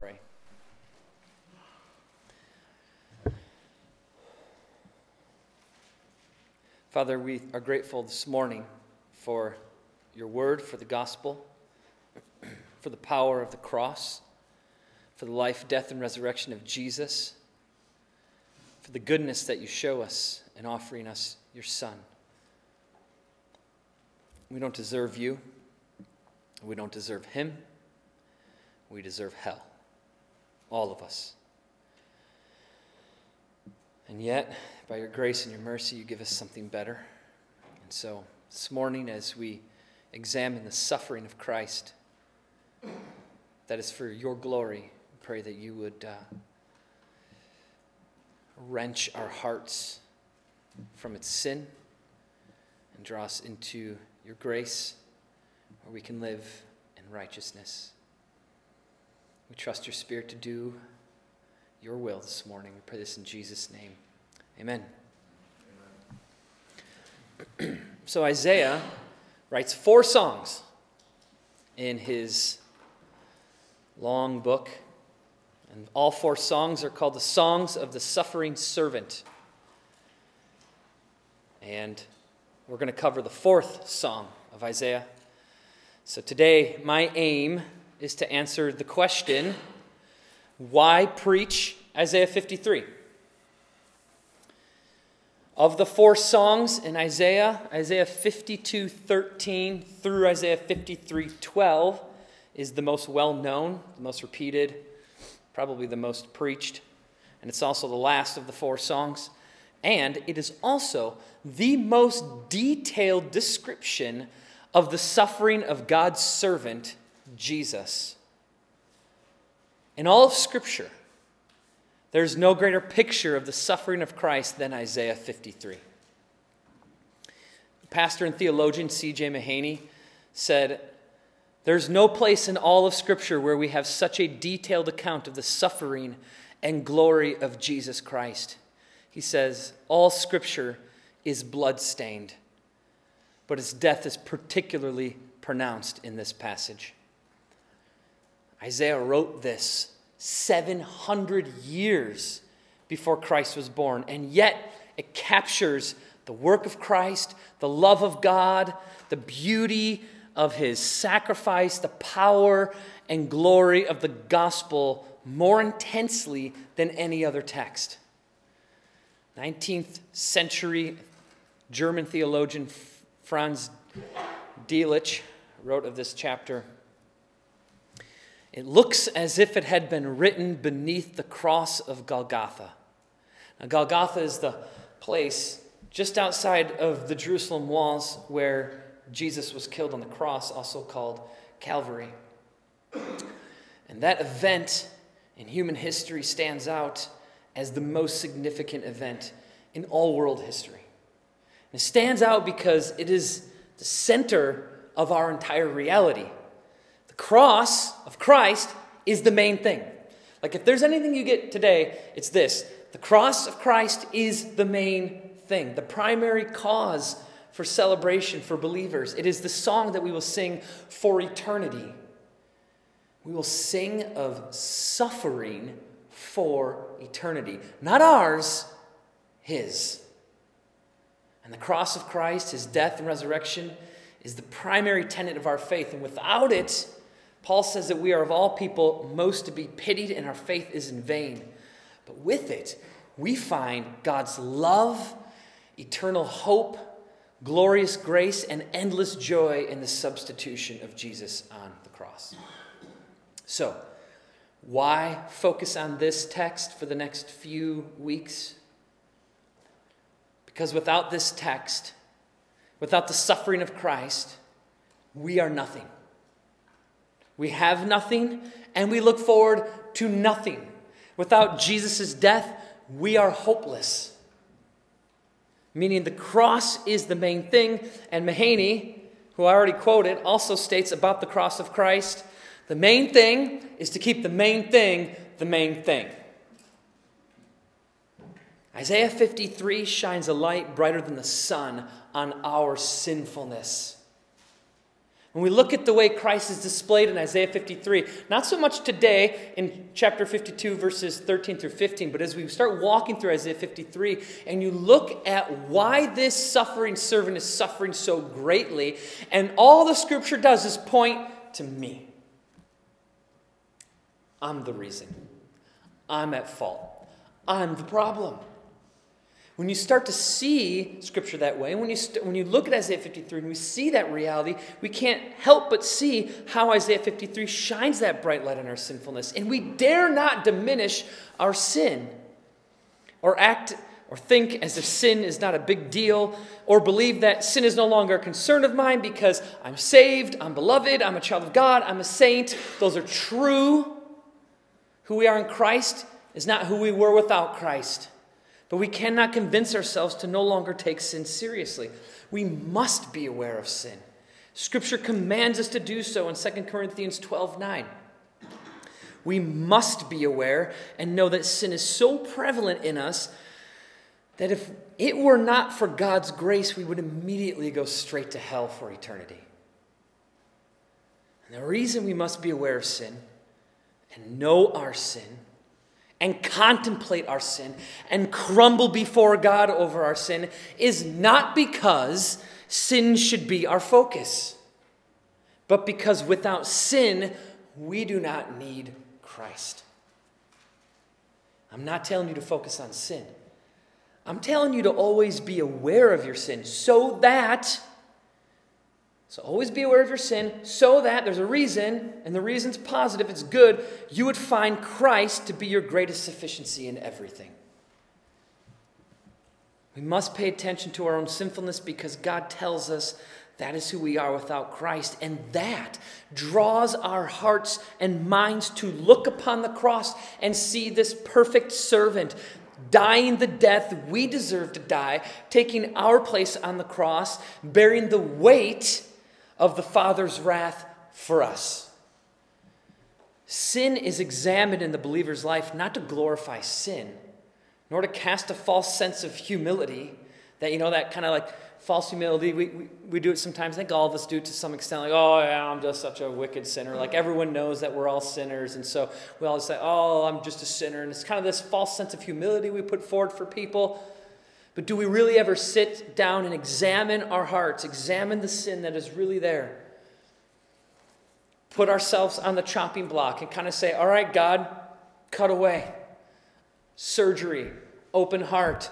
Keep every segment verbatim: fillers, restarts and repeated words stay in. Pray. Father, we are grateful this morning for your word, for the gospel, for the power of the cross, for the life, death, and resurrection of Jesus, for the goodness that you show us in offering us your Son. We don't deserve you. We don't deserve him. We deserve hell. All of us. And yet, by your grace and your mercy, you give us something better. And so, this morning, as we examine the suffering of Christ, that is for your glory, I pray that you would uh, wrench our hearts from its sin and draw us into your grace, where we can live in righteousness. We trust your Spirit to do your will this morning. We pray this in Jesus' name. Amen. Amen. So Isaiah writes four songs in his long book. And all four songs are called the Songs of the Suffering Servant. And we're going to cover the fourth song of Isaiah. So today, my aim is to answer the question, why preach Isaiah fifty-three? Of the four songs in Isaiah, Isaiah fifty-two thirteen through Isaiah fifty-three twelve is the most well-known, the most repeated, probably the most preached. And it's also the last of the four songs. And it is also the most detailed description of the suffering of God's servant, Jesus. In all of Scripture, there's no greater picture of the suffering of Christ than Isaiah fifty-three. Pastor and theologian C J Mahaney said, "There's no place in all of Scripture where we have such a detailed account of the suffering and glory of Jesus Christ." He says, "All Scripture is blood-stained, but his death is particularly pronounced in this passage." Isaiah wrote this seven hundred years before Christ was born, and yet it captures the work of Christ, the love of God, the beauty of his sacrifice, the power and glory of the gospel more intensely than any other text. nineteenth century German theologian Franz Delitzsch wrote of this chapter, "It looks as if it had been written beneath the cross of Golgotha." Now, Golgotha is the place just outside of the Jerusalem walls where Jesus was killed on the cross, also called Calvary. And that event in human history stands out as the most significant event in all world history. And it stands out because it is the center of our entire reality. Cross of Christ is the main thing. Like if there's anything you get today, it's this. The cross of Christ is the main thing, the primary cause for celebration for believers. It is the song that we will sing for eternity. We will sing of suffering for eternity. Not ours, his. And the cross of Christ, his death and resurrection, is the primary tenet of our faith. And without it, Paul says that we are of all people most to be pitied and our faith is in vain. But with it, we find God's love, eternal hope, glorious grace, and endless joy in the substitution of Jesus on the cross. So, why focus on this text for the next few weeks? Because without this text, without the suffering of Christ, we are nothing. We have nothing, and we look forward to nothing. Without Jesus' death, we are hopeless. Meaning the cross is the main thing, and Mahaney, who I already quoted, also states about the cross of Christ, the main thing is to keep the main thing the main thing. Isaiah fifty-three shines a light brighter than the sun on our sinfulness. When we look at the way Christ is displayed in Isaiah fifty-three, not so much today in chapter fifty-two, verses thirteen through fifteen, but as we start walking through Isaiah fifty-three, and you look at why this suffering servant is suffering so greatly, and all the scripture does is point to me. I'm the reason. I'm at fault. I'm the problem. When you start to see Scripture that way, when you st- when you look at Isaiah fifty-three and we see that reality, we can't help but see how Isaiah fifty-three shines that bright light on our sinfulness. And we dare not diminish our sin or act or think as if sin is not a big deal or believe that sin is no longer a concern of mine because I'm saved, I'm beloved, I'm a child of God, I'm a saint. Those are true. Who we are in Christ is not who we were without Christ. But we cannot convince ourselves to no longer take sin seriously. We must be aware of sin. Scripture commands us to do so in Second Corinthians twelve nine. We must be aware and know that sin is so prevalent in us that if it were not for God's grace, we would immediately go straight to hell for eternity. And the reason we must be aware of sin and know our sin and contemplate our sin, and crumble before God over our sin, is not because sin should be our focus, but because without sin, we do not need Christ. I'm not telling you to focus on sin. I'm telling you to always be aware of your sin so that, so always be aware of your sin so that there's a reason, and the reason's positive, it's good, you would find Christ to be your greatest sufficiency in everything. We must pay attention to our own sinfulness because God tells us that is who we are without Christ, and that draws our hearts and minds to look upon the cross and see this perfect servant dying the death we deserve to die, taking our place on the cross, bearing the weight of the Father's wrath for us. Sin is examined in the believer's life not to glorify sin, nor to cast a false sense of humility. That, you know, that kind of like false humility, we, we, we do it sometimes. I think all of us do it to some extent. Like, oh, yeah, I'm just such a wicked sinner. Like, everyone knows that we're all sinners. And so we all say, oh, I'm just a sinner. And it's kind of this false sense of humility we put forward for people. But do we really ever sit down and examine our hearts, examine the sin that is really there? Put ourselves on the chopping block and kind of say, all right, God, cut away. Surgery, open heart.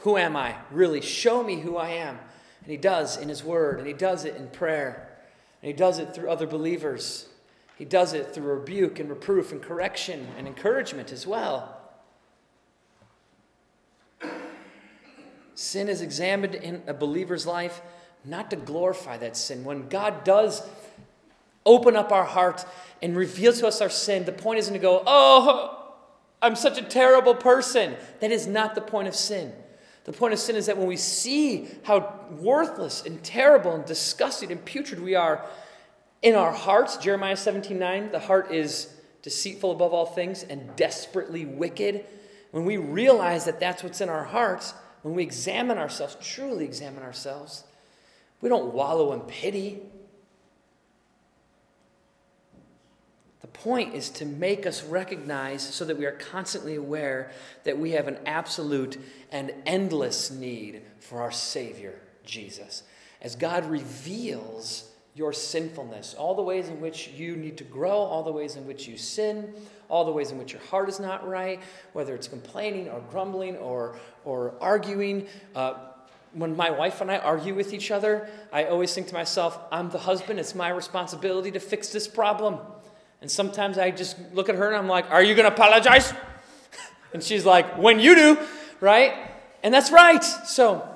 Who am I? Really, show me who I am. And he does in his word, and he does it in prayer, and he does it through other believers. He does it through rebuke and reproof and correction and encouragement as well. Sin is examined in a believer's life not to glorify that sin. When God does open up our heart and reveal to us our sin, the point isn't to go, oh, I'm such a terrible person. That is not the point of sin. The point of sin is that when we see how worthless and terrible and disgusting and putrid we are in our hearts, Jeremiah seventeen nine, the heart is deceitful above all things and desperately wicked. When we realize that that's what's in our hearts, when we examine ourselves, truly examine ourselves, we don't wallow in pity. The point is to make us recognize so that we are constantly aware that we have an absolute and endless need for our Savior, Jesus. As God reveals your sinfulness, all the ways in which you need to grow, all the ways in which you sin, all the ways in which your heart is not right, whether it's complaining or grumbling or, or arguing. Uh, when my wife and I argue with each other, I always think to myself, I'm the husband, it's my responsibility to fix this problem. And sometimes I just look at her and I'm like, are you going to apologize? And she's like, when you do, right? And that's right. So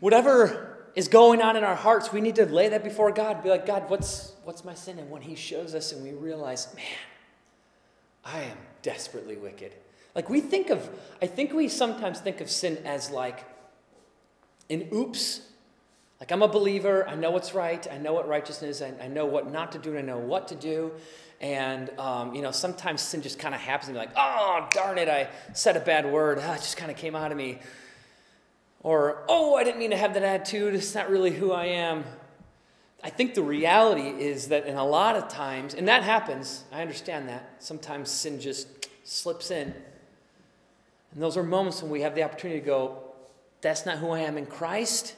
whatever is going on in our hearts, we need to lay that before God. Be like, God, what's what's my sin? And when he shows us and we realize, man, I am desperately wicked. Like we think of, I think we sometimes think of sin as like an oops. Like I'm a believer, I know what's right, I know what righteousness is, I, I know what not to do, and I know what to do. And, um, you know, sometimes sin just kind of happens and you're like, oh, darn it, I said a bad word. Ah, it just kind of came out of me. Or, oh, I didn't mean to have that attitude. It's not really who I am. I think the reality is that in a lot of times, and that happens, I understand that, sometimes sin just slips in. And those are moments when we have the opportunity to go, that's not who I am in Christ.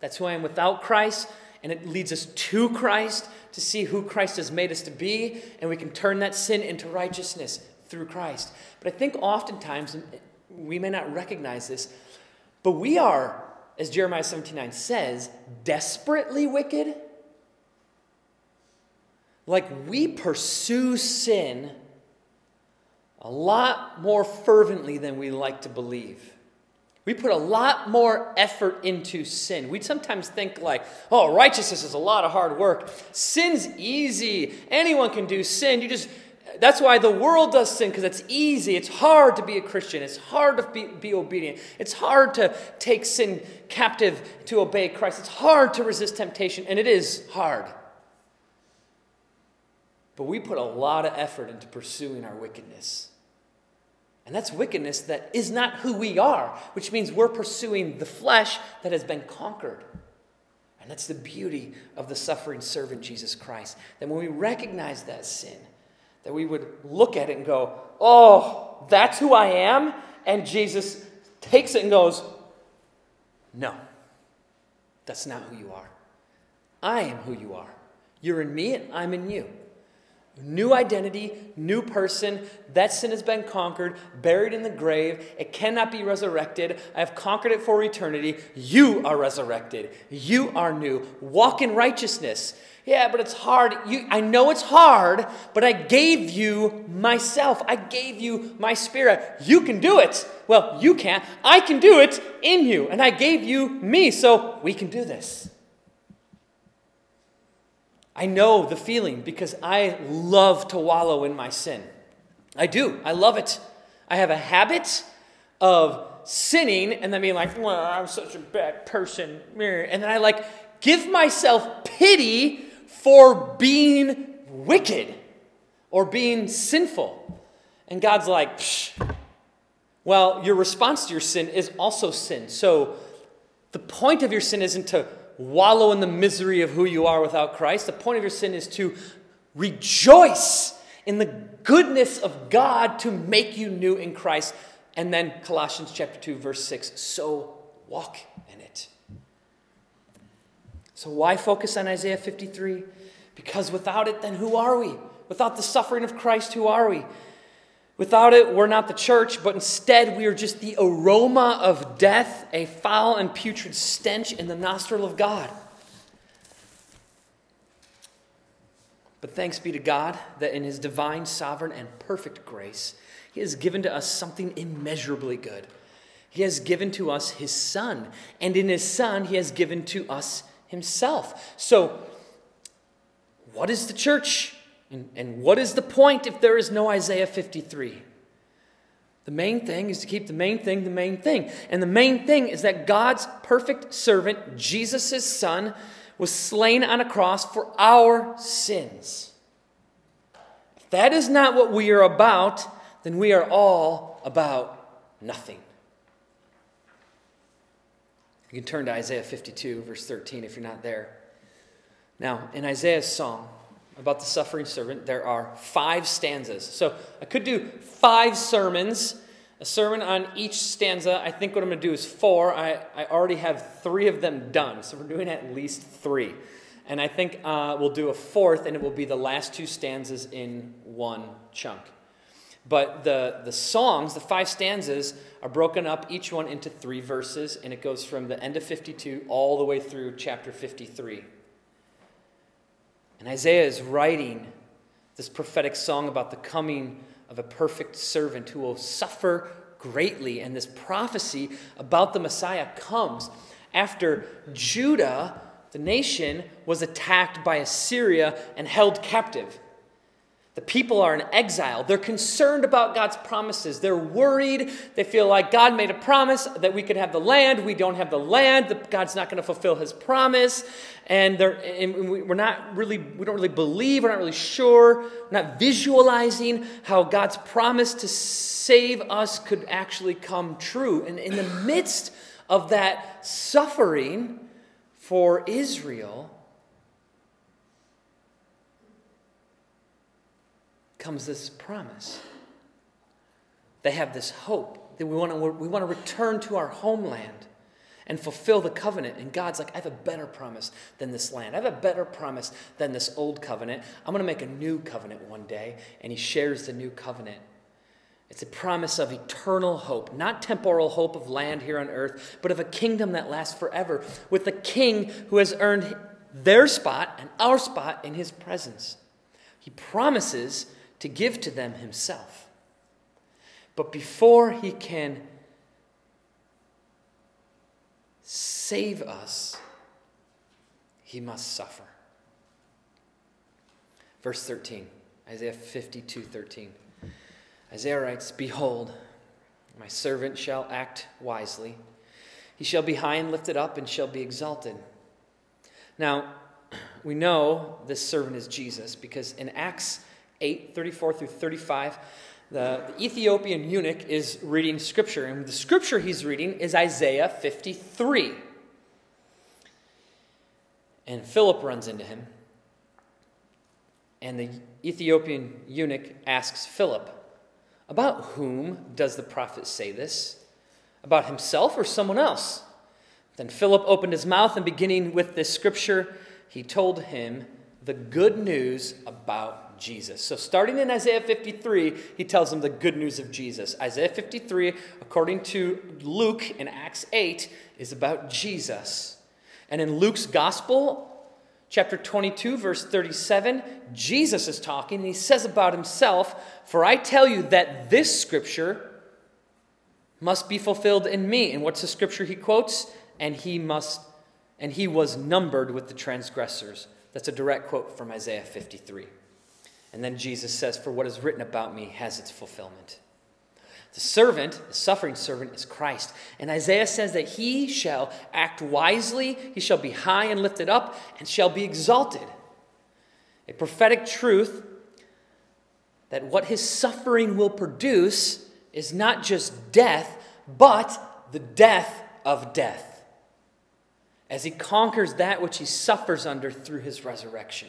That's who I am without Christ. And it leads us to Christ to see who Christ has made us to be. And we can turn that sin into righteousness through Christ. But I think oftentimes, we may not recognize this, but we are, as Jeremiah seventeen nine says, desperately wicked. Like we pursue sin a lot more fervently than we like to believe. We put a lot more effort into sin. We sometimes think like, oh, righteousness is a lot of hard work. Sin's easy. Anyone can do sin. You just, that's why the world does sin, because it's easy. It's hard to be a Christian. It's hard to be, be obedient. It's hard to take sin captive to obey Christ. It's hard to resist temptation, and it is hard. But we put a lot of effort into pursuing our wickedness. And that's wickedness that is not who we are, which means we're pursuing the flesh that has been conquered. And that's the beauty of the suffering servant, Jesus Christ. That when we recognize that sin, that we would look at it and go, oh, that's who I am? And Jesus takes it and goes, no, that's not who you are. I am who you are. You're in me and I'm in you. New identity, new person. That sin has been conquered, buried in the grave. It cannot be resurrected. I have conquered it for eternity. You are resurrected. You are new. Walk in righteousness. Yeah, but it's hard. You, I know it's hard, but I gave you myself. I gave you my spirit. You can do it. Well, you can't. I can do it in you. And I gave you me, so we can do this. I know the feeling because I love to wallow in my sin. I do. I love it. I have a habit of sinning and then being like, well, I'm such a bad person. And then I like give myself pity for being wicked or being sinful. And God's like, psh, well, your response to your sin is also sin. So the point of your sin isn't to wallow in the misery of who you are without Christ. The point of your sin is to rejoice in the goodness of God to make you new in Christ. And then Colossians chapter two, verse six, so walk in it. So why focus on Isaiah fifty-three? Because without it, then who are we? Without the suffering of Christ, who are we? Without it, we're not the church, but instead we are just the aroma of death, a foul and putrid stench in the nostril of God. But thanks be to God that in his divine, sovereign, and perfect grace, he has given to us something immeasurably good. He has given to us his Son, and in his Son, he has given to us himself. So, what is the church? And, and what is the point if there is no Isaiah fifty-three? The main thing is to keep the main thing the main thing. And the main thing is that God's perfect servant, Jesus' Son, was slain on a cross for our sins. If that is not what we are about, then we are all about nothing. You can turn to Isaiah fifty-two, verse thirteen, if you're not there. Now, in Isaiah's song about the suffering servant, there are five stanzas. So I could do five sermons, a sermon on each stanza. I think what I'm going to do is four. I, I already have three of them done, so we're doing at least three. And I think uh, we'll do a fourth, and it will be the last two stanzas in one chunk. But the, the songs, the five stanzas, are broken up, each one into three verses, and it goes from the end of fifty-two all the way through chapter fifty-three. And Isaiah is writing this prophetic song about the coming of a perfect servant who will suffer greatly. And this prophecy about the Messiah comes after Judah, the nation, was attacked by Assyria and held captive. The people are in exile. They're concerned about God's promises. They're worried. They feel like God made a promise that we could have the land. We don't have the land. God's not going to fulfill his promise. And, they're, and we're not really, we don't really believe. We're not really sure. We're not visualizing how God's promise to save us could actually come true. And in the midst of that suffering for Israel, comes this promise. They have this hope that we want to we want to return to our homeland and fulfill the covenant. And God's like, I have a better promise than this land. I have a better promise than this old covenant. I'm going to make a new covenant one day. And he shares the new covenant. It's a promise of eternal hope, not temporal hope of land here on earth, but of a kingdom that lasts forever with a king who has earned their spot and our spot in his presence. He promises to give to them himself. But before he can save us, he must suffer. Verse thirteen, Isaiah fifty-two thirteen. Isaiah writes, "Behold, my servant shall act wisely. He shall be high and lifted up and shall be exalted." Now, we know this servant is Jesus because in Acts eight, thirty-four through thirty-five, the, the Ethiopian eunuch is reading scripture. And the scripture he's reading is Isaiah fifty-three. And Philip runs into him. And the Ethiopian eunuch asks Philip, "About whom does the prophet say this? About himself or someone else?" Then Philip opened his mouth, and beginning with this scripture, he told him the good news about Jesus. So starting in Isaiah fifty-three, he tells him the good news of Jesus. Isaiah fifty-three, according to Luke in Acts eight, is about Jesus. And in Luke's gospel, chapter twenty-two, verse thirty-seven, Jesus is talking, and he says about himself, "For I tell you that this scripture must be fulfilled in me." And what's the scripture he quotes? And he must, and he was numbered with the transgressors. That's a direct quote from Isaiah fifty-three. And then Jesus says, "For what is written about me has its fulfillment." The servant, the suffering servant, is Christ. And Isaiah says that he shall act wisely, he shall be high and lifted up, and shall be exalted. A prophetic truth that what his suffering will produce is not just death, but the death of death, as he conquers that which he suffers under through his resurrection.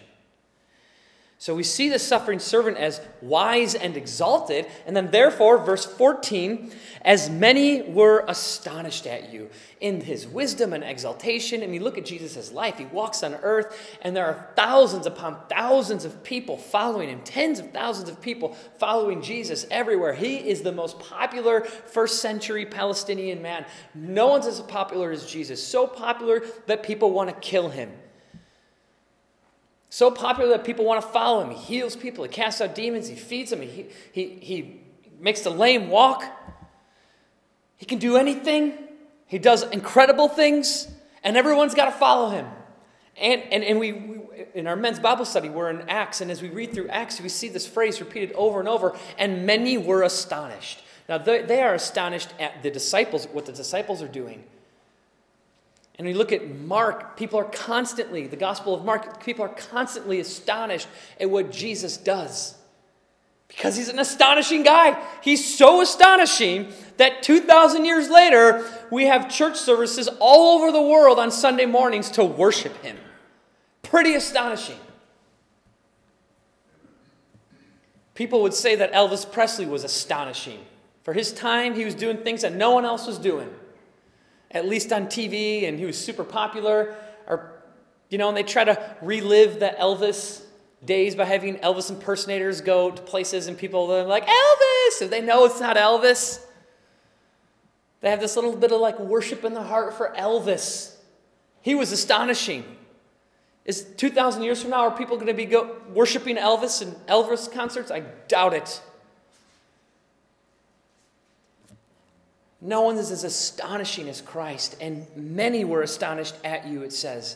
So we see the suffering servant as wise and exalted. And then therefore, verse fourteen, "As many were astonished at you in his wisdom and exaltation." And you look at Jesus' life. He walks on earth, and there are thousands upon thousands of people following him. Tens of thousands of people following Jesus everywhere. He is the most popular first century Palestinian man. No one's as popular as Jesus. So popular that people want to kill him. So popular that people want to follow him. He heals people. He casts out demons. He feeds them. He, he, he makes the lame walk. He can do anything. He does incredible things. And everyone's got to follow him. And, and, and we, we, in our men's Bible study, we're in Acts. And as we read through Acts, we see this phrase repeated over and over. "And many were astonished." Now, they, they are astonished at the disciples, what the disciples are doing. And we look at Mark, people are constantly, the Gospel of Mark, people are constantly astonished at what Jesus does. Because he's an astonishing guy. He's so astonishing that two thousand years later, we have church services all over the world on Sunday mornings to worship him. Pretty astonishing. People would say that Elvis Presley was astonishing. For his time, he was doing things that no one else was doing. At least on T V, and he was super popular. Or, you know, and they try to relive the Elvis days by having Elvis impersonators go to places, and people are like, "Elvis!" If they know it's not Elvis, they have this little bit of like worship in the heart for Elvis. He was astonishing. Is two thousand years from now, are people going to be go worshiping Elvis in Elvis concerts? I doubt it. No one is as astonishing as Christ, and many were astonished at you, it says.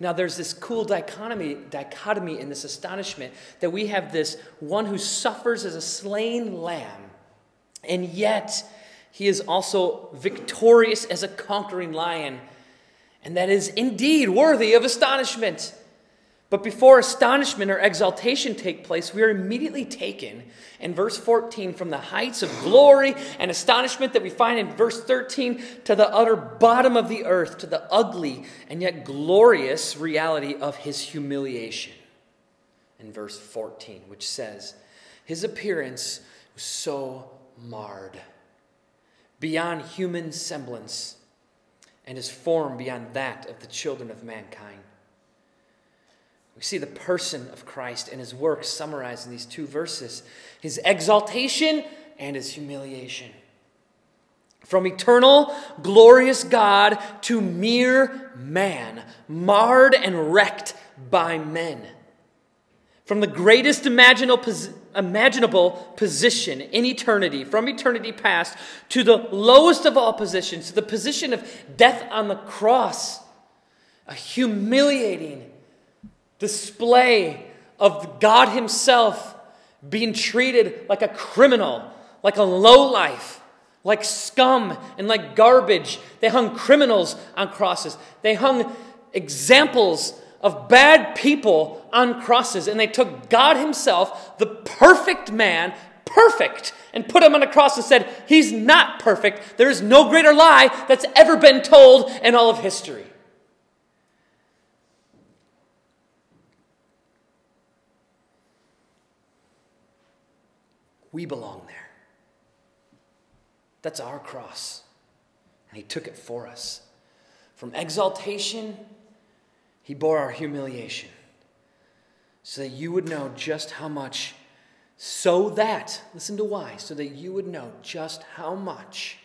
Now, there's this cool dichotomy, dichotomy in this astonishment that we have this one who suffers as a slain lamb, and yet he is also victorious as a conquering lion, and that is indeed worthy of astonishment. But before astonishment or exaltation take place, we are immediately taken, in verse fourteen, from the heights of glory and astonishment that we find in verse thirteen, to the utter bottom of the earth, to the ugly and yet glorious reality of his humiliation, in verse fourteen, which says, His appearance was so marred, beyond human semblance, and his form beyond that of the children of mankind. We see the person of Christ and his work summarized in these two verses, his exaltation and his humiliation. From eternal, glorious God to mere man, marred and wrecked by men. From the greatest imaginable position, imaginable position in eternity, from eternity past, to the lowest of all positions, to the position of death on the cross, a humiliating display of God himself being treated like a criminal, like a lowlife, like scum and like garbage. They hung criminals on crosses. They hung examples of bad people on crosses, and they took God himself, the perfect man, perfect, and put him on a cross and said, he's not perfect. There is no greater lie that's ever been told in all of history. We belong there. That's our cross, and he took it for us. From exaltation, he bore our humiliation so that you would know just how much, so that, listen to why, so that you would know just how much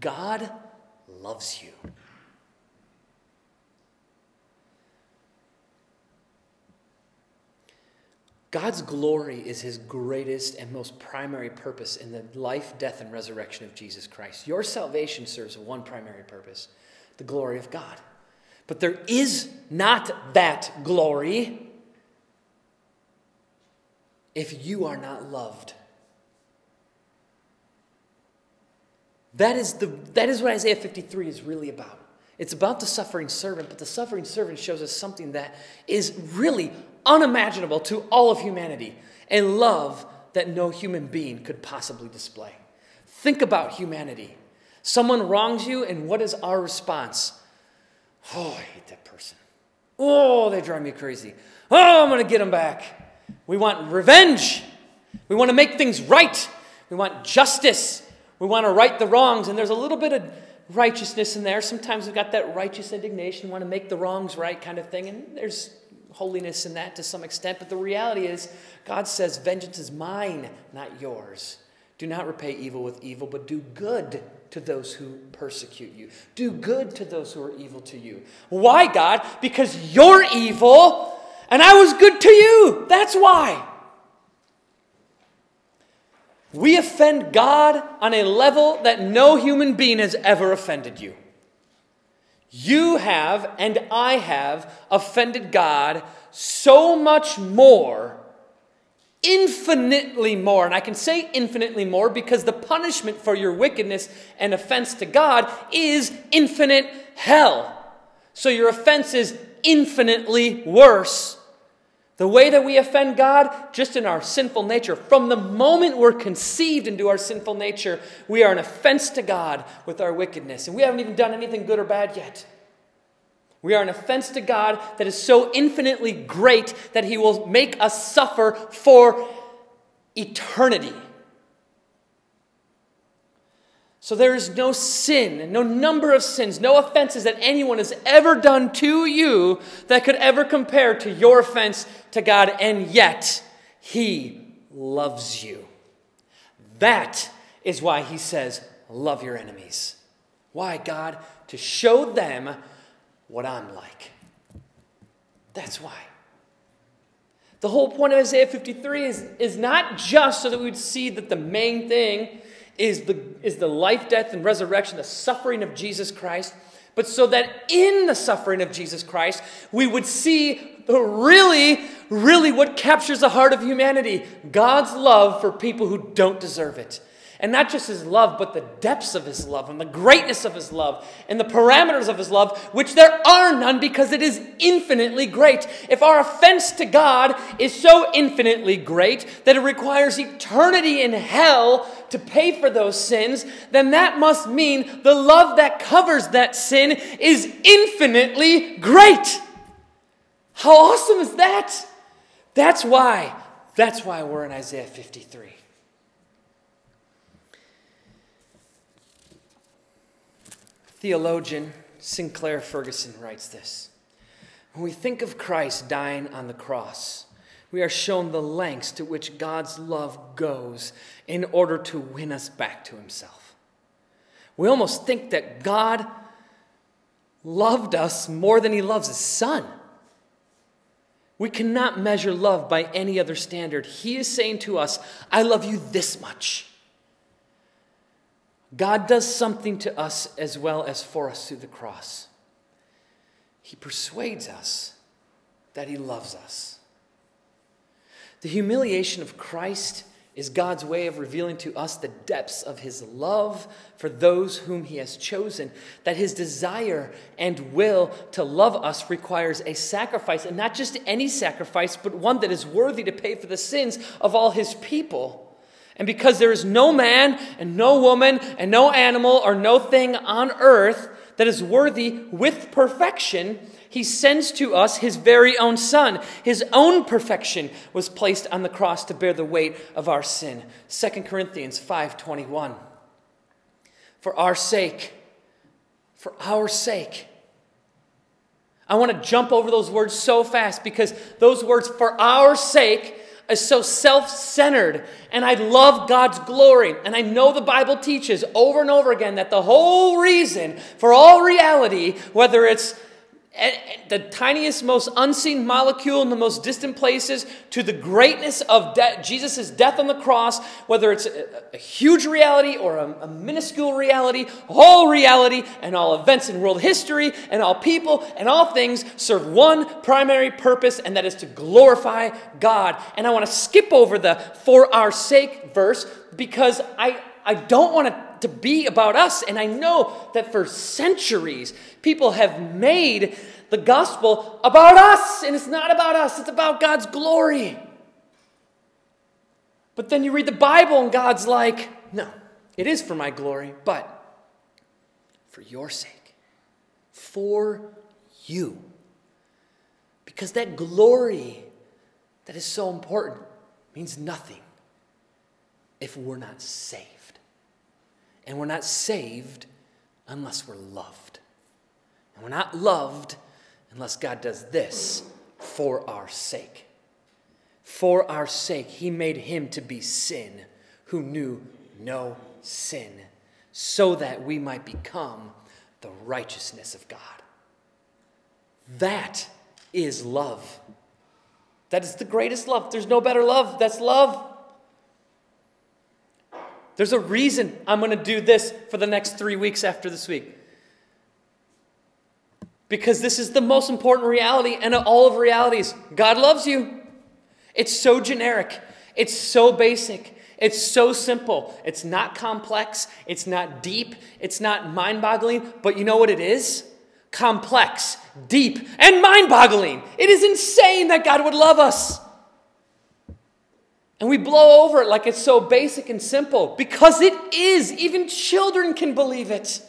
God loves you. God's glory is his greatest and most primary purpose in the life, death, and resurrection of Jesus Christ. Your salvation serves one primary purpose, the glory of God. But there is not that glory if you are not loved. That is the that is what Isaiah fifty-three is really about. It's about the suffering servant, but the suffering servant shows us something that is really unimaginable to all of humanity, a love that no human being could possibly display. Think about humanity. Someone wrongs you, and what is our response? Oh, I hate that person. Oh, they drive me crazy. Oh, I'm going to get them back. We want revenge. We want to make things right. We want justice. We want to right the wrongs. And there's a little bit of righteousness in there. Sometimes we've got that righteous indignation, want to make the wrongs right kind of thing. And there's holiness in that to some extent. But the reality is, God says, vengeance is mine, not yours. Do not repay evil with evil, but do good to those who persecute you. Do good to those who are evil to you. Why, God? Because you're evil and I was good to you. That's why. We offend God on a level that no human being has ever offended you. You have and I have offended God so much more, infinitely more. And I can say infinitely more because the punishment for your wickedness and offense to God is infinite hell. So your offense is infinitely worse. The way that we offend God, just in our sinful nature, from the moment we're conceived into our sinful nature, we are an offense to God with our wickedness. And we haven't even done anything good or bad yet. We are an offense to God that is so infinitely great that he will make us suffer for eternity. So there is no sin, no number of sins, no offenses that anyone has ever done to you that could ever compare to your offense to God, and yet he loves you. That is why he says, love your enemies. Why, God? To show them what I'm like. That's why. The whole point of Isaiah fifty-three is, is not just so that we would see that the main thing is the, is the life, death, and resurrection, the suffering of Jesus Christ, but so that in the suffering of Jesus Christ, we would see the really, really what captures the heart of humanity, God's love for people who don't deserve it. And not just his love, but the depths of his love and the greatness of his love and the parameters of his love, which there are none because it is infinitely great. If our offense to God is so infinitely great that it requires eternity in hell to pay for those sins, then that must mean the love that covers that sin is infinitely great. How awesome is that? That's why. That's why we're in Isaiah fifty-three. Theologian Sinclair Ferguson writes this: "When we think of Christ dying on the cross, we are shown the lengths to which God's love goes in order to win us back to himself. We almost think that God loved us more than he loves his son. We cannot measure love by any other standard. He is saying to us, I love you this much. God does something to us as well as for us through the cross. He persuades us that he loves us. The humiliation of Christ is God's way of revealing to us the depths of his love for those whom he has chosen, that his desire and will to love us requires a sacrifice, and not just any sacrifice, but one that is worthy to pay for the sins of all his people. And because there is no man and no woman and no animal or no thing on earth that is worthy with perfection, he sends to us his very own son. His own perfection was placed on the cross to bear the weight of our sin." Second Corinthians five twenty-one. For our sake, for our sake. I want to jump over those words so fast because those words, for our sake, is so self-centered, and I love God's glory, and I know the Bible teaches over and over again that the whole reason for all reality, whether it's the tiniest, most unseen molecule in the most distant places to the greatness of de- Jesus' death on the cross, whether it's a, a huge reality or a, a minuscule reality, all reality and all events in world history and all people and all things serve one primary purpose, and that is to glorify God. And I want to skip over the for our sake verse because I, I don't want to to be about us. And I know that for centuries, people have made the gospel about us. And it's not about us. It's about God's glory. But then you read the Bible and God's like, no, it is for my glory, but for your sake, for you. Because that glory that is so important means nothing if we're not saved. And we're not saved unless we're loved. And we're not loved unless God does this for our sake. For our sake, he made him to be sin who knew no sin, so that we might become the righteousness of God. That is love. That is the greatest love. There's no better love. That's love. There's a reason I'm going to do this for the next three weeks after this week. Because this is the most important reality and of all of realities. God loves you. It's so generic. It's so basic. It's so simple. It's not complex. It's not deep. It's not mind-boggling. But you know what it is? Complex, deep, and mind-boggling. It is insane that God would love us. And we blow over it like it's so basic and simple, because it is. Even children can believe it.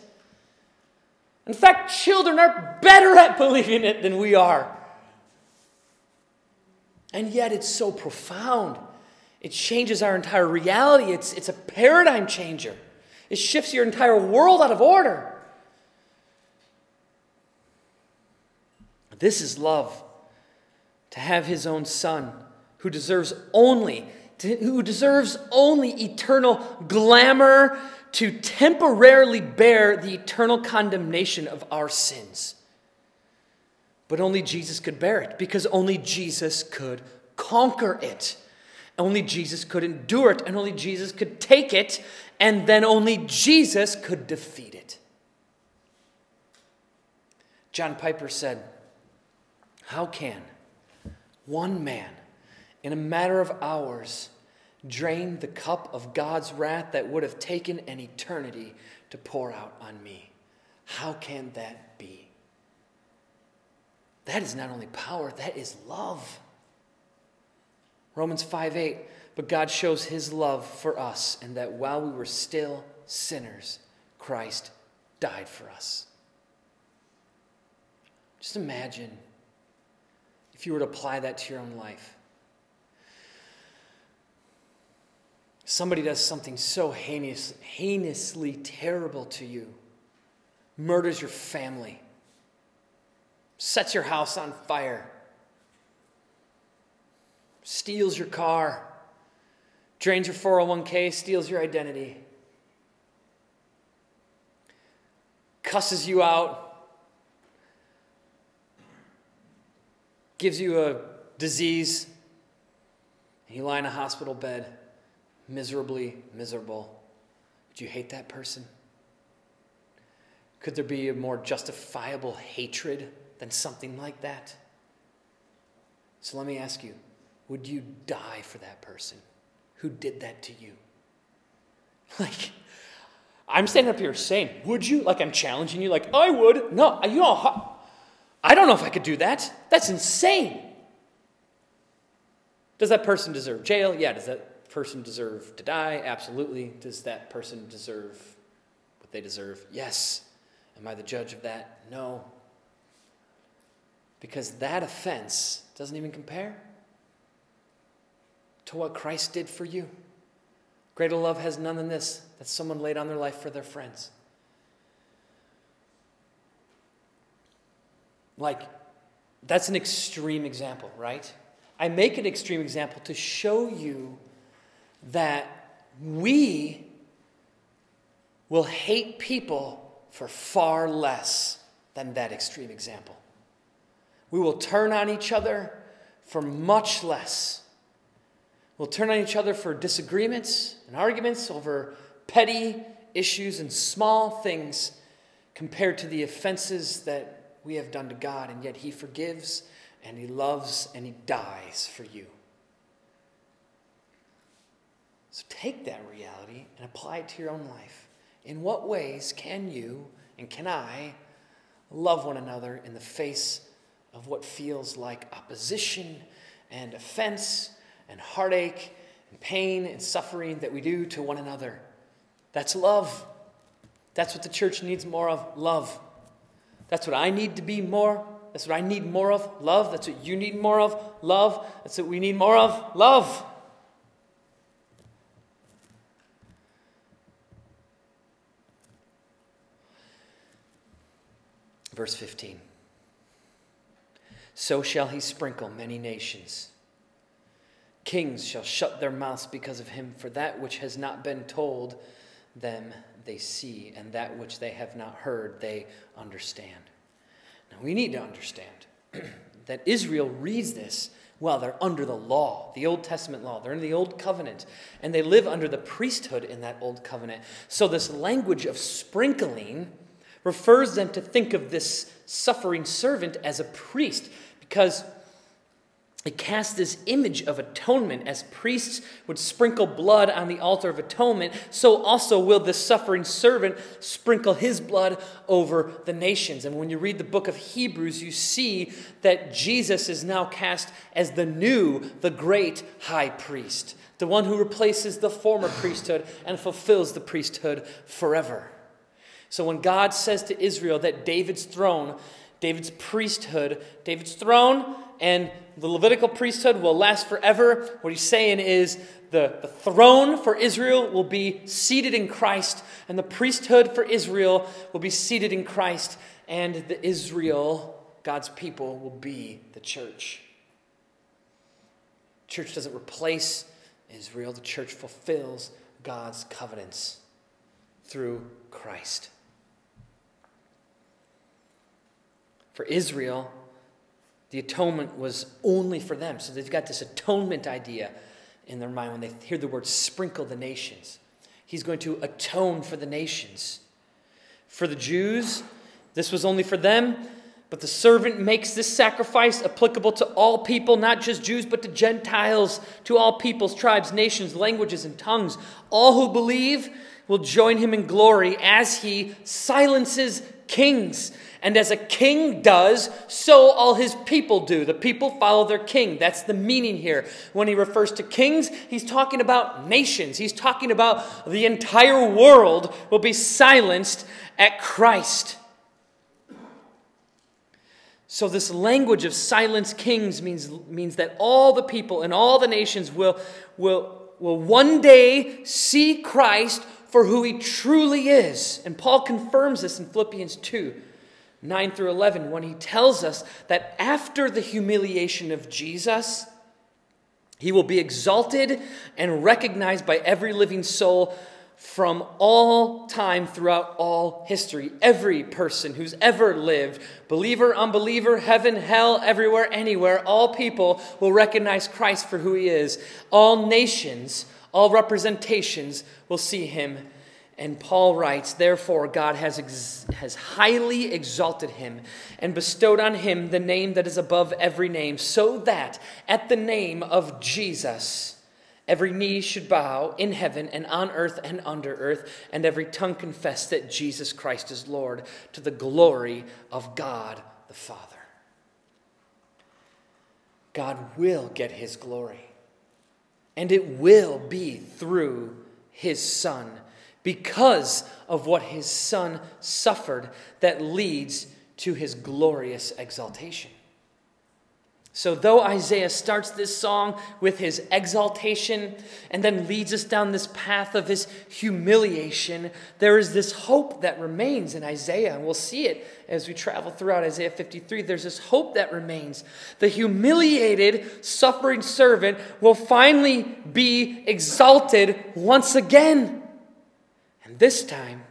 In fact, children are better at believing it than we are. And yet it's so profound. It changes our entire reality. It's, it's a paradigm changer. It shifts your entire world out of order. This is love, to have his own son who deserves only who deserves only eternal glamour to temporarily bear the eternal condemnation of our sins. But only Jesus could bear it, because only Jesus could conquer it. Only Jesus could endure it, and only Jesus could take it, and then only Jesus could defeat it. John Piper said, "How can one man in a matter of hours drain the cup of God's wrath that would have taken an eternity to pour out on me? How can that be?" That is not only power, that is love. Romans five eight, "But God shows his love for us, and that while we were still sinners, Christ died for us." Just imagine if you were to apply that to your own life. Somebody does something so heinous, heinously terrible to you, murders your family, sets your house on fire, steals your car, drains your four oh one k, steals your identity, cusses you out, gives you a disease, and you lie in a hospital bed, miserably miserable. Would you hate that person? Could there be a more justifiable hatred than something like that? So let me ask you, would you die for that person who did that to you? Like, I'm standing up here saying, would you? Like, I'm challenging you. Like, I would. No, you know, I don't know if I could do that. That's insane. Does that person deserve jail? Yeah. Does that person deserve to die? Absolutely. Does that person deserve what they deserve? Yes. Am I the judge of that? No. Because that offense doesn't even compare to what Christ did for you. Greater love has none than this, that someone laid on their life for their friends. Like, that's an extreme example, right? I make an extreme example to show you that we will hate people for far less than that extreme example. We will turn on each other for much less. We'll turn on each other for disagreements and arguments over petty issues and small things compared to the offenses that we have done to God, and yet He forgives and He loves and He dies for you. So take that reality and apply it to your own life. In what ways can you and can I love one another in the face of what feels like opposition and offense and heartache and pain and suffering that we do to one another? That's love. That's what the church needs more of, love. That's what I need to be more. That's what I need more of, love. That's what you need more of, love. That's what we need more of, love. Verse fifteen. So shall he sprinkle many nations. Kings shall shut their mouths because of him, for that which has not been told them they see, and that which they have not heard they understand. Now we need to understand that Israel reads this while they're under the law, the Old Testament law. They're in the Old Covenant, and they live under the priesthood in that Old Covenant. So this language of sprinkling refers them to think of this suffering servant as a priest, because it casts this image of atonement. As priests would sprinkle blood on the altar of atonement, so also will this suffering servant sprinkle his blood over the nations. And when you read the book of Hebrews, you see that Jesus is now cast as the new, the great high priest, the one who replaces the former priesthood and fulfills the priesthood forever. So when God says to Israel that David's throne, David's priesthood, David's throne and the Levitical priesthood will last forever, what he's saying is the, the throne for Israel will be seated in Christ, and the priesthood for Israel will be seated in Christ, and the Israel, God's people, will be the church. Church doesn't replace Israel. The church fulfills God's covenants through Christ. For Israel, the atonement was only for them. So they've got this atonement idea in their mind when they hear the word sprinkle the nations. He's going to atone for the nations. For the Jews, this was only for them, but the servant makes this sacrifice applicable to all people, not just Jews, but to Gentiles, to all peoples, tribes, nations, languages, and tongues. All who believe will join him in glory as he silences kings. And as a king does, so all his people do. The people follow their king. That's the meaning here. When he refers to kings, he's talking about nations. He's talking about the entire world will be silenced at Christ. So this language of silence kings means, means that all the people and all the nations will, will will one day see Christ for who he truly is. And Paul confirms this in Philippians two, nine through eleven, when he tells us that after the humiliation of Jesus, he will be exalted and recognized by every living soul from all time throughout all history. Every person who's ever lived, believer, unbeliever, heaven, hell, everywhere, anywhere, all people will recognize Christ for who he is. All nations, all representations will see him. And Paul writes, therefore, God has ex- has highly exalted him and bestowed on him the name that is above every name, so that at the name of Jesus, every knee should bow in heaven and on earth and under earth, and every tongue confess that Jesus Christ is Lord, to the glory of God the Father. God will get his glory, and it will be through his Son, because of what his Son suffered that leads to his glorious exaltation. So though Isaiah starts this song with his exaltation and then leads us down this path of his humiliation, there is this hope that remains in Isaiah. And we'll see it as we travel throughout Isaiah fifty-three. There's this hope that remains. The humiliated, suffering servant will finally be exalted once again. This time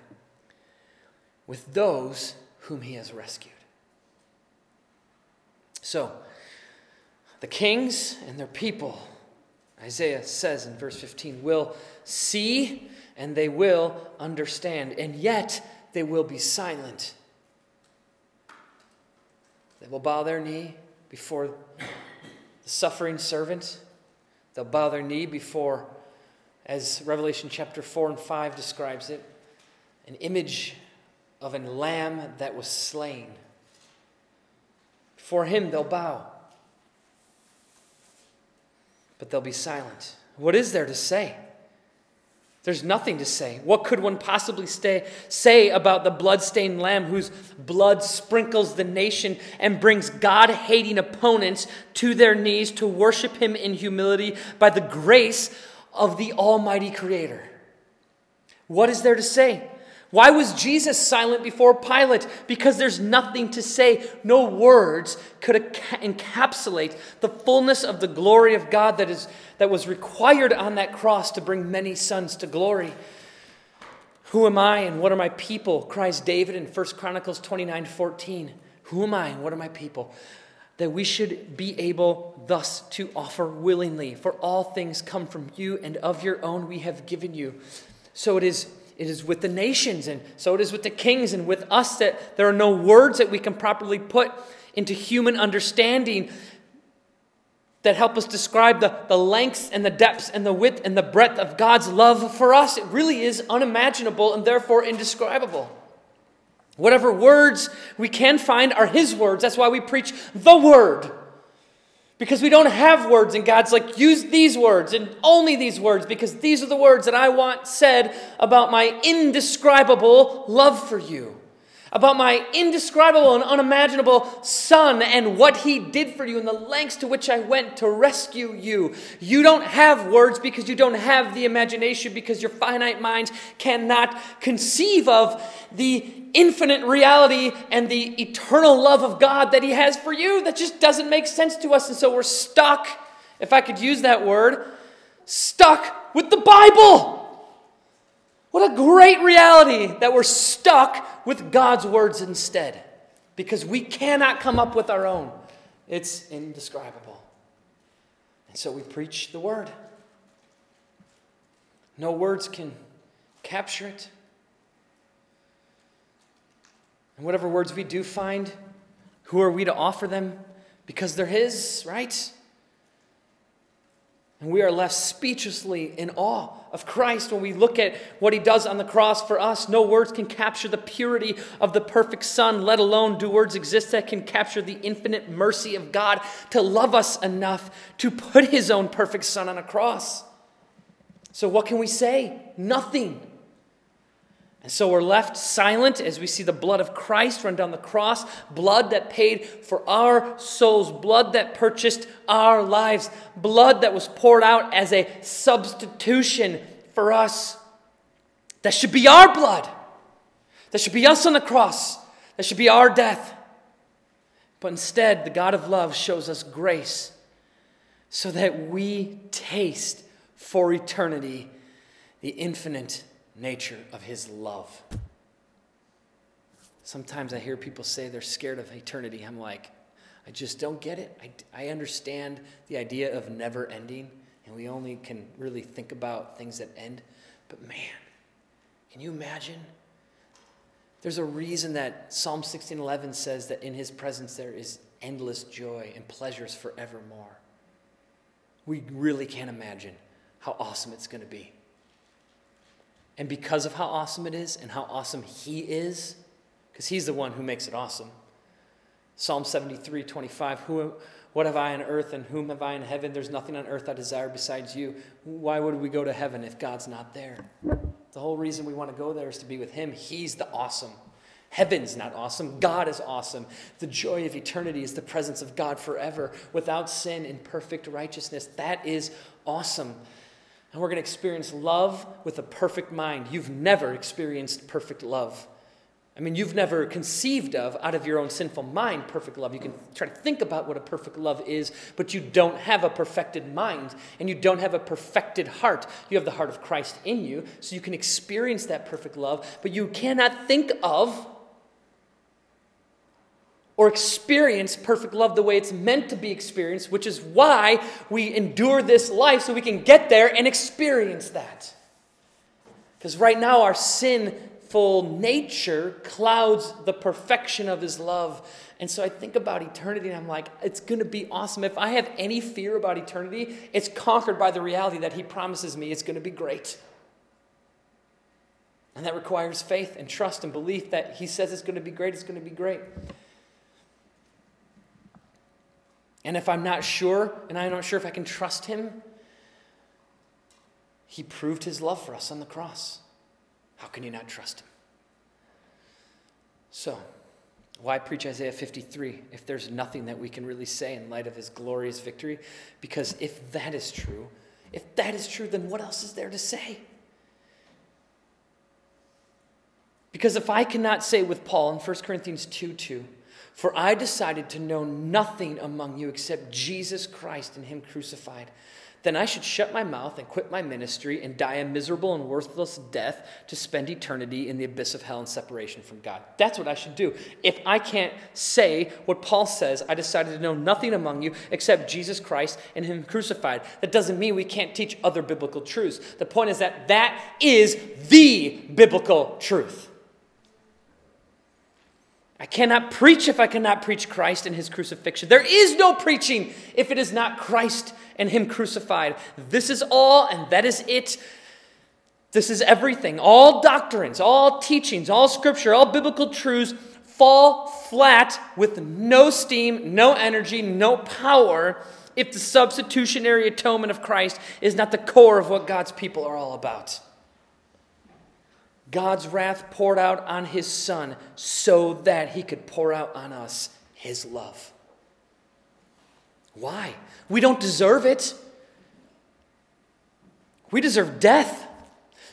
with those whom he has rescued. So, the kings and their people, Isaiah says in verse fifteen, will see and they will understand, and yet they will be silent. They will bow their knee before the suffering servant. They'll bow their knee before, as Revelation chapter four and five describes it, an image of a lamb that was slain. Before him they'll bow, but they'll be silent. What is there to say? There's nothing to say. What could one possibly stay, say about the bloodstained lamb whose blood sprinkles the nation and brings God-hating opponents to their knees to worship him in humility by the grace of the Almighty Creator? What is there to say? Why was Jesus silent before Pilate? Because there's nothing to say. No words could encapsulate the fullness of the glory of God that is that was required on that cross to bring many sons to glory. Who am I and what are my people? Cries David in First Chronicles twenty-nine fourteen. Who am I and what are my people? That we should be able thus to offer willingly, for all things come from you, and of your own we have given you. So it is it is with the nations, and so it is with the kings, and with us, that there are no words that we can properly put into human understanding that help us describe the, the lengths and the depths and the width and the breadth of God's love for us. It really is unimaginable and therefore indescribable. Whatever words we can find are his words. That's why we preach the word. Because we don't have words, and God's like, use these words and only these words, because these are the words that I want said about my indescribable love for you, about my indescribable and unimaginable Son and what he did for you and the lengths to which I went to rescue you. You don't have words because you don't have the imagination, because your finite minds cannot conceive of the infinite reality and the eternal love of God that he has for you. That just doesn't make sense to us, and so we're stuck, if I could use that word, stuck with the Bible. What a great reality that we're stuck with God's words instead, because we cannot come up with our own. It's indescribable. And so we preach the word. No words can capture it. And whatever words we do find, who are we to offer them? Because they're his, right? And we are left speechlessly in awe of Christ when we look at what he does on the cross for us. No words can capture the purity of the perfect Son, let alone do words exist that can capture the infinite mercy of God to love us enough to put his own perfect Son on a cross. So what can we say? Nothing. And so we're left silent as we see the blood of Christ run down the cross, blood that paid for our souls, blood that purchased our lives, blood that was poured out as a substitution for us. That should be our blood. That should be us on the cross. That should be our death. But instead, the God of love shows us grace so that we taste for eternity the infinite nature of his love. Sometimes I hear people say they're scared of eternity. I'm like, I just don't get it. I, I understand the idea of never ending, and we only can really think about things that end. But man, can you imagine? There's a reason that Psalm sixteen eleven says that in his presence there is endless joy and pleasures forevermore. We really can't imagine how awesome it's going to be. And because of how awesome it is and how awesome he is, because he's the one who makes it awesome. Psalm seventy-three twenty-five, who, what have I on earth and whom have I in heaven? There's nothing on earth I desire besides you. Why would we go to heaven if God's not there? The whole reason we want to go there is to be with him. He's the awesome. Heaven's not awesome. God is awesome. The joy of eternity is the presence of God forever without sin and perfect righteousness. That is awesome. And we're going to experience love with a perfect mind. You've never experienced perfect love. I mean, you've never conceived of, out of your own sinful mind, perfect love. You can try to think about what a perfect love is, but you don't have a perfected mind, and you don't have a perfected heart. You have the heart of Christ in you, so you can experience that perfect love, but you cannot think of or experience perfect love the way it's meant to be experienced, which is why we endure this life, so we can get there and experience that. Because right now, our sin full nature clouds the perfection of his love. And so I think about eternity and I'm like, it's going to be awesome. If I have any fear about eternity, it's conquered by the reality that he promises me it's going to be great. And that requires faith and trust and belief that he says it's going to be great, it's going to be great. And if I'm not sure, and I'm not sure if I can trust him, he proved his love for us on the cross. How can you not trust him? So, why preach Isaiah fifty-three if there's nothing that we can really say in light of his glorious victory? Because if that is true, if that is true, then what else is there to say? Because if I cannot say with Paul in First Corinthians two two, for I decided to know nothing among you except Jesus Christ and him crucified, then I should shut my mouth and quit my ministry and die a miserable and worthless death to spend eternity in the abyss of hell and separation from God. That's what I should do. If I can't say what Paul says, I decided to know nothing among you except Jesus Christ and him crucified. That doesn't mean we can't teach other biblical truths. The point is that that is the biblical truth. I cannot preach if I cannot preach Christ and his crucifixion. There is no preaching if it is not Christ and him crucified. This is all, and that is it. This is everything. All doctrines, all teachings, all scripture, all biblical truths fall flat with no steam, no energy, no power if the substitutionary atonement of Christ is not the core of what God's people are all about. God's wrath poured out on his son so that he could pour out on us his love. Why? We don't deserve it. We deserve death.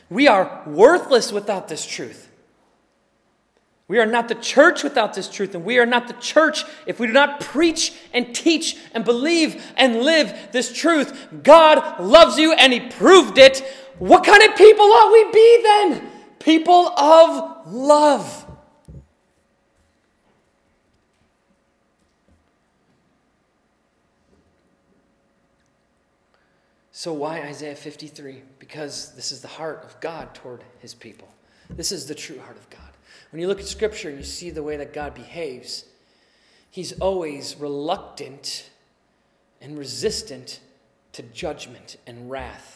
We are worthless without this truth. We are not the church without this truth, and we are not the church if we do not preach and teach and believe and live this truth. God loves you, and he proved it. What kind of people ought we be then? People of love. So why Isaiah fifty-three? Because this is the heart of God toward his people. This is the true heart of God. When you look at Scripture and you see the way that God behaves, he's always reluctant and resistant to judgment and wrath.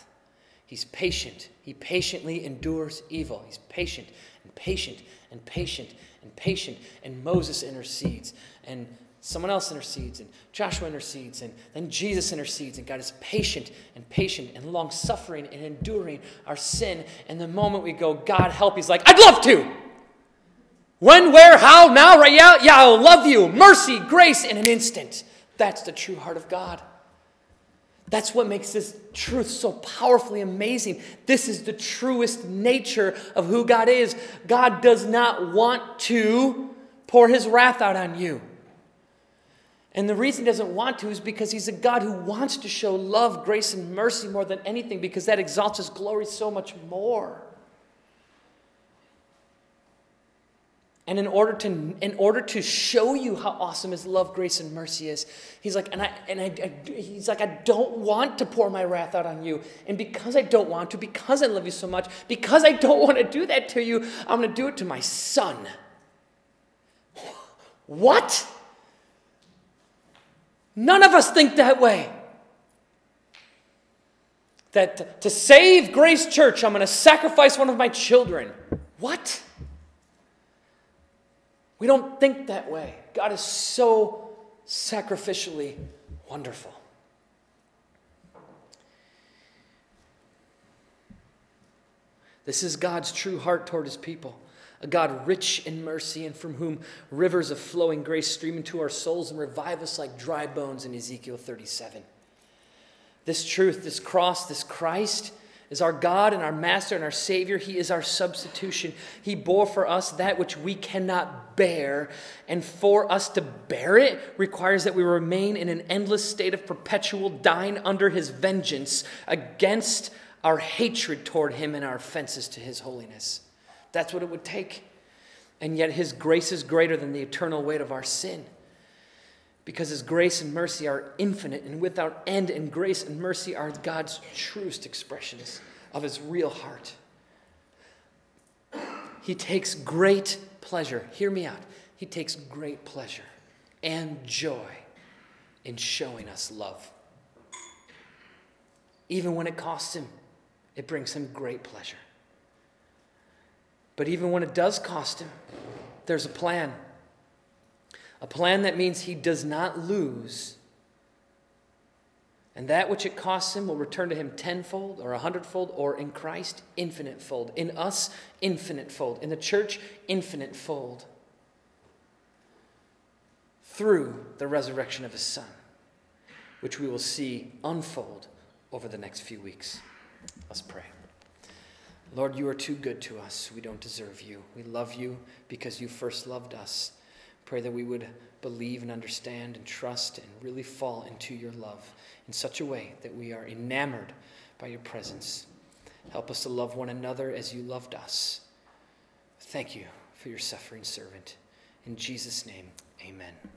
He's patient. He patiently endures evil. He's patient and patient and patient and patient. And Moses intercedes. And someone else intercedes, and Joshua intercedes, and then Jesus intercedes, and God is patient and patient and long-suffering and enduring our sin. And the moment we go, God help, he's like, I'd love to. When, where, how, now, right, yeah, yeah, I'll love you. Mercy, grace, in an instant. That's the true heart of God. That's what makes this truth so powerfully amazing. This is the truest nature of who God is. God does not want to pour his wrath out on you. And the reason he doesn't want to is because he's a God who wants to show love, grace, and mercy more than anything, because that exalts his glory so much more. And in order to in order to show you how awesome his love, grace, and mercy is, he's like, and I and I, I he's like, I don't want to pour my wrath out on you. And because I don't want to, because I love you so much, because I don't want to do that to you, I'm going to do it to my son. What? None of us think that way. That to save Grace Church, I'm going to sacrifice one of my children. What? We don't think that way. God is so sacrificially wonderful. This is God's true heart toward his people. A God rich in mercy, and from whom rivers of flowing grace stream into our souls and revive us like dry bones in Ezekiel thirty-seven. This truth, this cross, this Christ is our God and our Master and our Savior. He is our substitution. He bore for us that which we cannot bear. And for us to bear it requires that we remain in an endless state of perpetual dying under his vengeance against our hatred toward him and our offenses to his holiness. That's what it would take. And yet his grace is greater than the eternal weight of our sin, because his grace and mercy are infinite and without end, and grace and mercy are God's truest expressions of his real heart. He takes great pleasure, hear me out, he takes great pleasure and joy in showing us love. Even when it costs him, it brings him great pleasure. But even when it does cost him, there's a plan. A plan that means he does not lose. And that which it costs him will return to him tenfold or a hundredfold, or in Christ, infinite fold. In us, infinite fold. In the church, infinite fold. Through the resurrection of his Son, which we will see unfold over the next few weeks. Let's pray. Lord, you are too good to us. We don't deserve you. We love you because you first loved us. Pray that we would believe and understand and trust and really fall into your love in such a way that we are enamored by your presence. Help us to love one another as you loved us. Thank you for your suffering servant. In Jesus' name, amen.